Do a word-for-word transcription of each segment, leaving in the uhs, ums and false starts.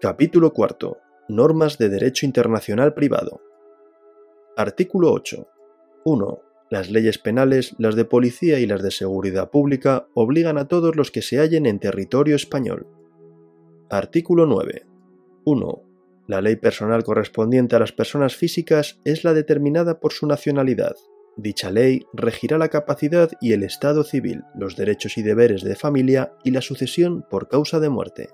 Capítulo cuarto. Normas de Derecho Internacional Privado. Artículo ocho. uno. Las leyes penales, las de policía y las de seguridad pública obligan a todos los que se hallen en territorio español. Artículo nueve. uno. La ley personal correspondiente a las personas físicas es la determinada por su nacionalidad. Dicha ley regirá la capacidad y el estado civil, los derechos y deberes de familia y la sucesión por causa de muerte.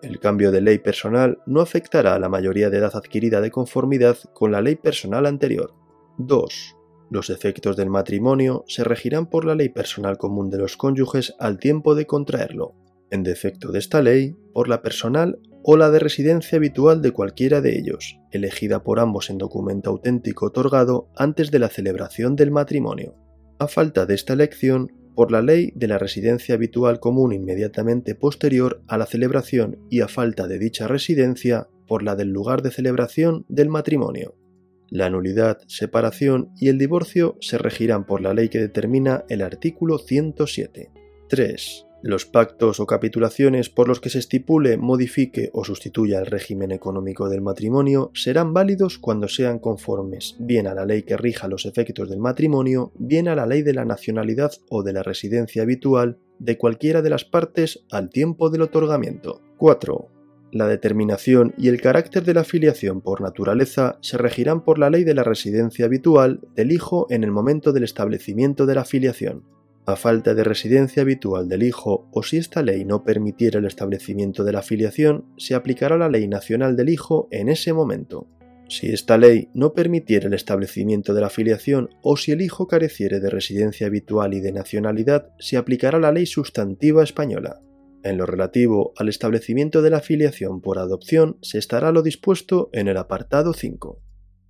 El cambio de ley personal no afectará a la mayoría de edad adquirida de conformidad con la ley personal anterior. dos. Los efectos del matrimonio se regirán por la ley personal común de los cónyuges al tiempo de contraerlo, en defecto de esta ley, por la personal o la de residencia habitual de cualquiera de ellos, elegida por ambos en documento auténtico otorgado antes de la celebración del matrimonio. A falta de esta elección, por la ley de la residencia habitual común inmediatamente posterior a la celebración y a falta de dicha residencia, por la del lugar de celebración del matrimonio. La nulidad, separación y el divorcio se regirán por la ley que determina el artículo ciento siete. tres. Los pactos o capitulaciones por los que se estipule, modifique o sustituya el régimen económico del matrimonio serán válidos cuando sean conformes bien a la ley que rija los efectos del matrimonio, bien a la ley de la nacionalidad o de la residencia habitual de cualquiera de las partes al tiempo del otorgamiento. cuatro. La determinación y el carácter de la filiación por naturaleza se regirán por la ley de la residencia habitual del hijo en el momento del establecimiento de la filiación. A falta de residencia habitual del hijo o si esta ley no permitiera el establecimiento de la filiación, se aplicará la ley nacional del hijo en ese momento. Si esta ley no permitiera el establecimiento de la filiación o si el hijo careciere de residencia habitual y de nacionalidad, se aplicará la ley sustantiva española. En lo relativo al establecimiento de la filiación por adopción, se estará lo dispuesto en el apartado cinco.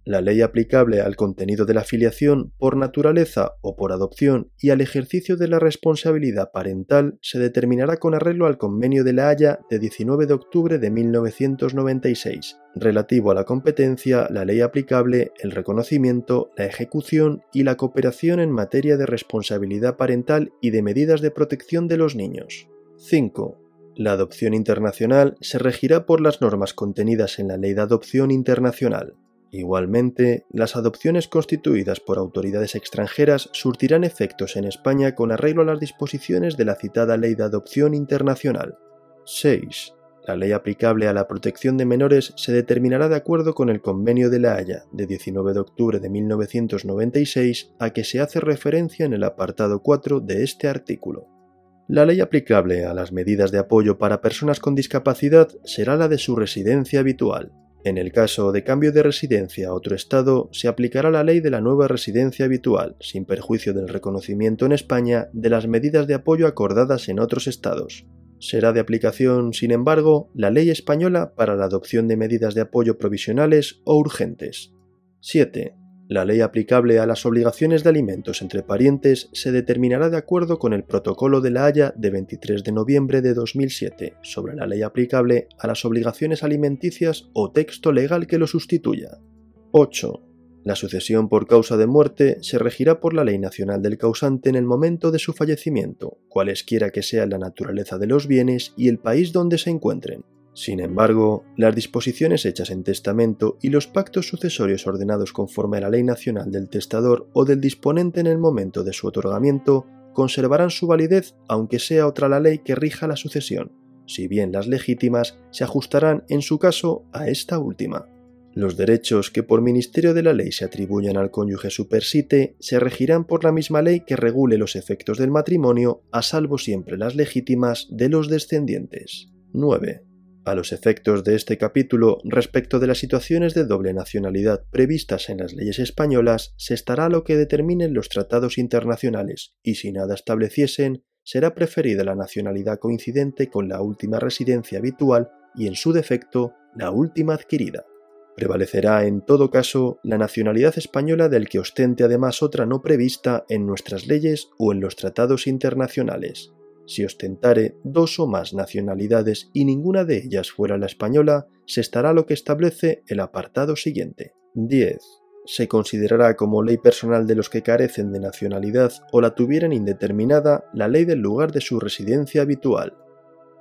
La ley aplicable al contenido de la filiación por naturaleza o por adopción y al ejercicio de la responsabilidad parental se determinará con arreglo al Convenio de la Haya de diecinueve de octubre de mil novecientos noventa y seis, relativo a la competencia, la ley aplicable, el reconocimiento, la ejecución y la cooperación en materia de responsabilidad parental y de medidas de protección de los niños. cinco. La adopción internacional se regirá por las normas contenidas en la Ley de Adopción Internacional. Igualmente, las adopciones constituidas por autoridades extranjeras surtirán efectos en España con arreglo a las disposiciones de la citada Ley de Adopción Internacional. seis. La ley aplicable a la protección de menores se determinará de acuerdo con el Convenio de la Haya, de diecinueve de octubre de mil novecientos noventa y seis, a que se hace referencia en el apartado cuatro de este artículo. La ley aplicable a las medidas de apoyo para personas con discapacidad será la de su residencia habitual. En el caso de cambio de residencia a otro estado, se aplicará la ley de la nueva residencia habitual, sin perjuicio del reconocimiento en España de las medidas de apoyo acordadas en otros estados. Será de aplicación, sin embargo, la ley española para la adopción de medidas de apoyo provisionales o urgentes. siete. La ley aplicable a las obligaciones de alimentos entre parientes se determinará de acuerdo con el Protocolo de la Haya de veintitrés de noviembre de dos mil siete sobre la ley aplicable a las obligaciones alimenticias o texto legal que lo sustituya. ocho. La sucesión por causa de muerte se regirá por la ley nacional del causante en el momento de su fallecimiento, cualesquiera que sea la naturaleza de los bienes y el país donde se encuentren. Sin embargo, las disposiciones hechas en testamento y los pactos sucesorios ordenados conforme a la ley nacional del testador o del disponente en el momento de su otorgamiento conservarán su validez aunque sea otra la ley que rija la sucesión, si bien las legítimas se ajustarán en su caso a esta última. Los derechos que por ministerio de la ley se atribuyan al cónyuge supersite se regirán por la misma ley que regule los efectos del matrimonio, a salvo siempre las legítimas de los descendientes. nueve. A los efectos de este capítulo, respecto de las situaciones de doble nacionalidad previstas en las leyes españolas, se estará lo que determinen los tratados internacionales, y si nada estableciesen, será preferida la nacionalidad coincidente con la última residencia habitual y, en su defecto, la última adquirida. Prevalecerá, en todo caso, la nacionalidad española del que ostente además otra no prevista en nuestras leyes o en los tratados internacionales. Si ostentare dos o más nacionalidades y ninguna de ellas fuera la española, se estará lo que establece el apartado siguiente. diez. Se considerará como ley personal de los que carecen de nacionalidad o la tuvieran indeterminada la ley del lugar de su residencia habitual.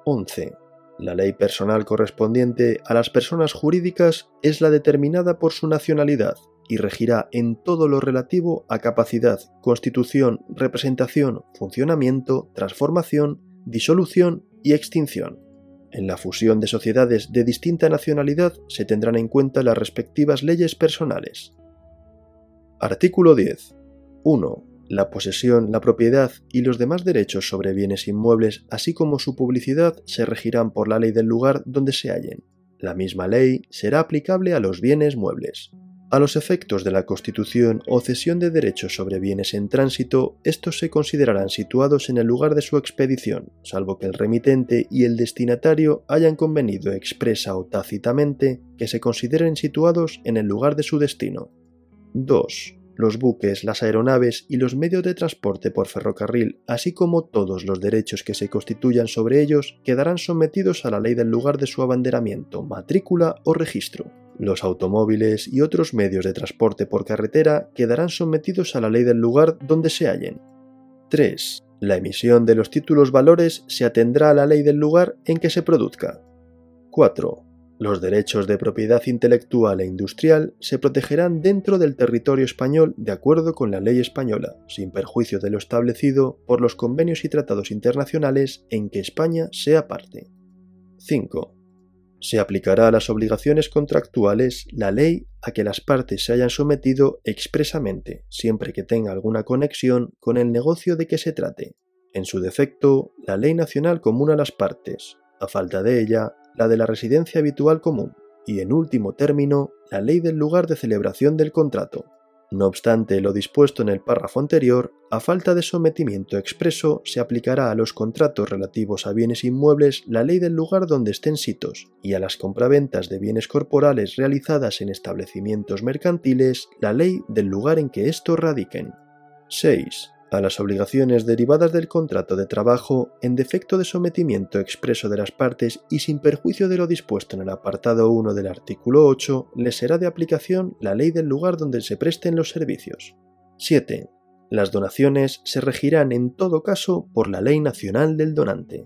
once. La ley personal correspondiente a las personas jurídicas es la determinada por su nacionalidad y regirá en todo lo relativo a capacidad, constitución, representación, funcionamiento, transformación, disolución y extinción. En la fusión de sociedades de distinta nacionalidad se tendrán en cuenta las respectivas leyes personales. Artículo diez. uno. La posesión, la propiedad y los demás derechos sobre bienes inmuebles, así como su publicidad, se regirán por la ley del lugar donde se hallen. La misma ley será aplicable a los bienes muebles. A los efectos de la constitución o cesión de derechos sobre bienes en tránsito, estos se considerarán situados en el lugar de su expedición, salvo que el remitente y el destinatario hayan convenido expresa o tácitamente que se consideren situados en el lugar de su destino. dos. Los buques, las aeronaves y los medios de transporte por ferrocarril, así como todos los derechos que se constituyan sobre ellos, quedarán sometidos a la ley del lugar de su abanderamiento, matrícula o registro. Los automóviles y otros medios de transporte por carretera quedarán sometidos a la ley del lugar donde se hallen. tres. La emisión de los títulos valores se atendrá a la ley del lugar en que se produzca. cuatro. Los derechos de propiedad intelectual e industrial se protegerán dentro del territorio español de acuerdo con la ley española, sin perjuicio de lo establecido por los convenios y tratados internacionales en que España sea parte. cinco. Se aplicará a las obligaciones contractuales la ley a que las partes se hayan sometido expresamente, siempre que tenga alguna conexión con el negocio de que se trate. En su defecto, la ley nacional común a las partes, a falta de ella, la de la residencia habitual común y, en último término, la ley del lugar de celebración del contrato. No obstante lo dispuesto en el párrafo anterior, a falta de sometimiento expreso se aplicará a los contratos relativos a bienes inmuebles la ley del lugar donde estén sitos y a las compraventas de bienes corporales realizadas en establecimientos mercantiles la ley del lugar en que estos radiquen. seis. A las obligaciones derivadas del contrato de trabajo, en defecto de sometimiento expreso de las partes y sin perjuicio de lo dispuesto en el apartado uno del artículo ocho, les será de aplicación la ley del lugar donde se presten los servicios. siete. Las donaciones se regirán en todo caso por la Ley Nacional del Donante.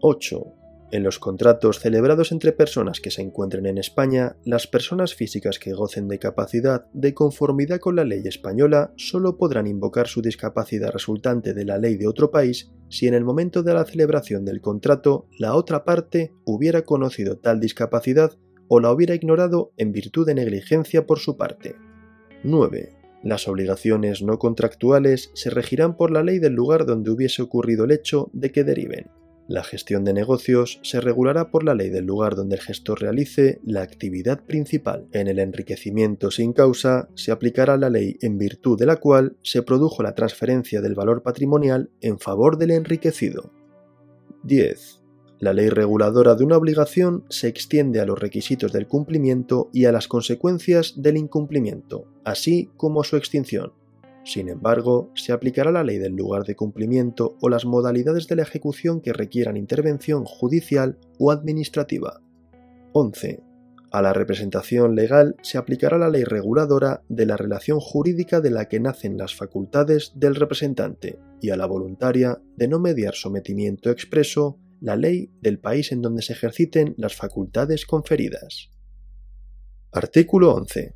ocho. En los contratos celebrados entre personas que se encuentren en España, las personas físicas que gocen de capacidad de conformidad con la ley española solo podrán invocar su discapacidad resultante de la ley de otro país si en el momento de la celebración del contrato la otra parte hubiera conocido tal discapacidad o la hubiera ignorado en virtud de negligencia por su parte. nueve. Las obligaciones no contractuales se regirán por la ley del lugar donde hubiese ocurrido el hecho de que deriven. La gestión de negocios se regulará por la ley del lugar donde el gestor realice la actividad principal. En el enriquecimiento sin causa se aplicará la ley en virtud de la cual se produjo la transferencia del valor patrimonial en favor del enriquecido. diez. La ley reguladora de una obligación se extiende a los requisitos del cumplimiento y a las consecuencias del incumplimiento, así como a su extinción. Sin embargo, se aplicará la ley del lugar de cumplimiento o las modalidades de la ejecución que requieran intervención judicial o administrativa. once. A la representación legal se aplicará la ley reguladora de la relación jurídica de la que nacen las facultades del representante y a la voluntaria de no mediar sometimiento expreso la ley del país en donde se ejerciten las facultades conferidas. Artículo once.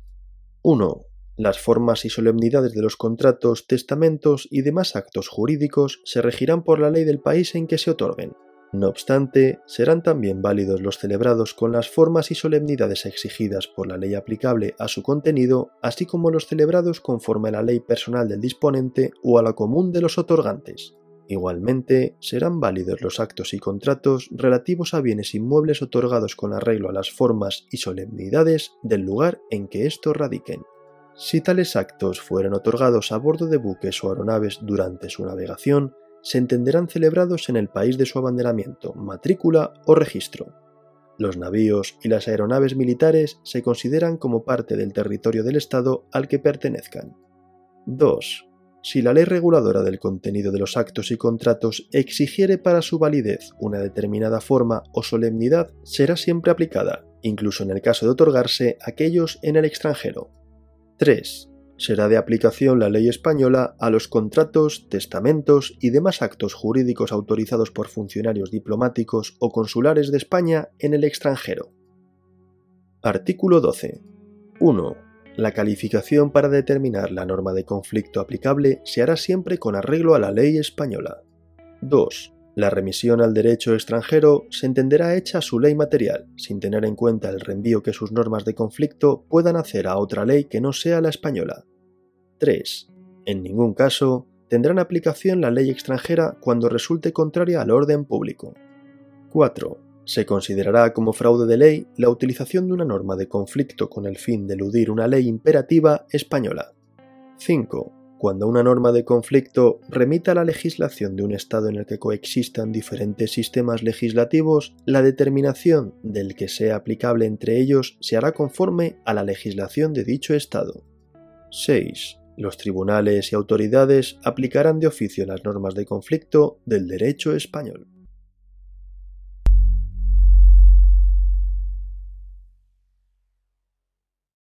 uno. Las formas y solemnidades de los contratos, testamentos y demás actos jurídicos se regirán por la ley del país en que se otorguen. No obstante, serán también válidos los celebrados con las formas y solemnidades exigidas por la ley aplicable a su contenido, así como los celebrados conforme a la ley personal del disponente o a la común de los otorgantes. Igualmente, serán válidos los actos y contratos relativos a bienes inmuebles otorgados con arreglo a las formas y solemnidades del lugar en que estos radiquen. Si tales actos fueran otorgados a bordo de buques o aeronaves durante su navegación, se entenderán celebrados en el país de su abanderamiento, matrícula o registro. Los navíos y las aeronaves militares se consideran como parte del territorio del Estado al que pertenezcan. dos. Si la ley reguladora del contenido de los actos y contratos exigiere para su validez una determinada forma o solemnidad, será siempre aplicada, incluso en el caso de otorgarse a aquellos en el extranjero. tres. Será de aplicación la ley española a los contratos, testamentos y demás actos jurídicos autorizados por funcionarios diplomáticos o consulares de España en el extranjero. Artículo doce. uno. La calificación para determinar la norma de conflicto aplicable se hará siempre con arreglo a la ley española. dos. La remisión al derecho extranjero se entenderá hecha su ley material, sin tener en cuenta el reenvío que sus normas de conflicto puedan hacer a otra ley que no sea la española. tres. En ningún caso tendrán aplicación la ley extranjera cuando resulte contraria al orden público. cuatro. Se considerará como fraude de ley la utilización de una norma de conflicto con el fin de eludir una ley imperativa española. cinco. Cuando una norma de conflicto remita a la legislación de un Estado en el que coexistan diferentes sistemas legislativos, la determinación del que sea aplicable entre ellos se hará conforme a la legislación de dicho Estado. seis. Los tribunales y autoridades aplicarán de oficio las normas de conflicto del derecho español.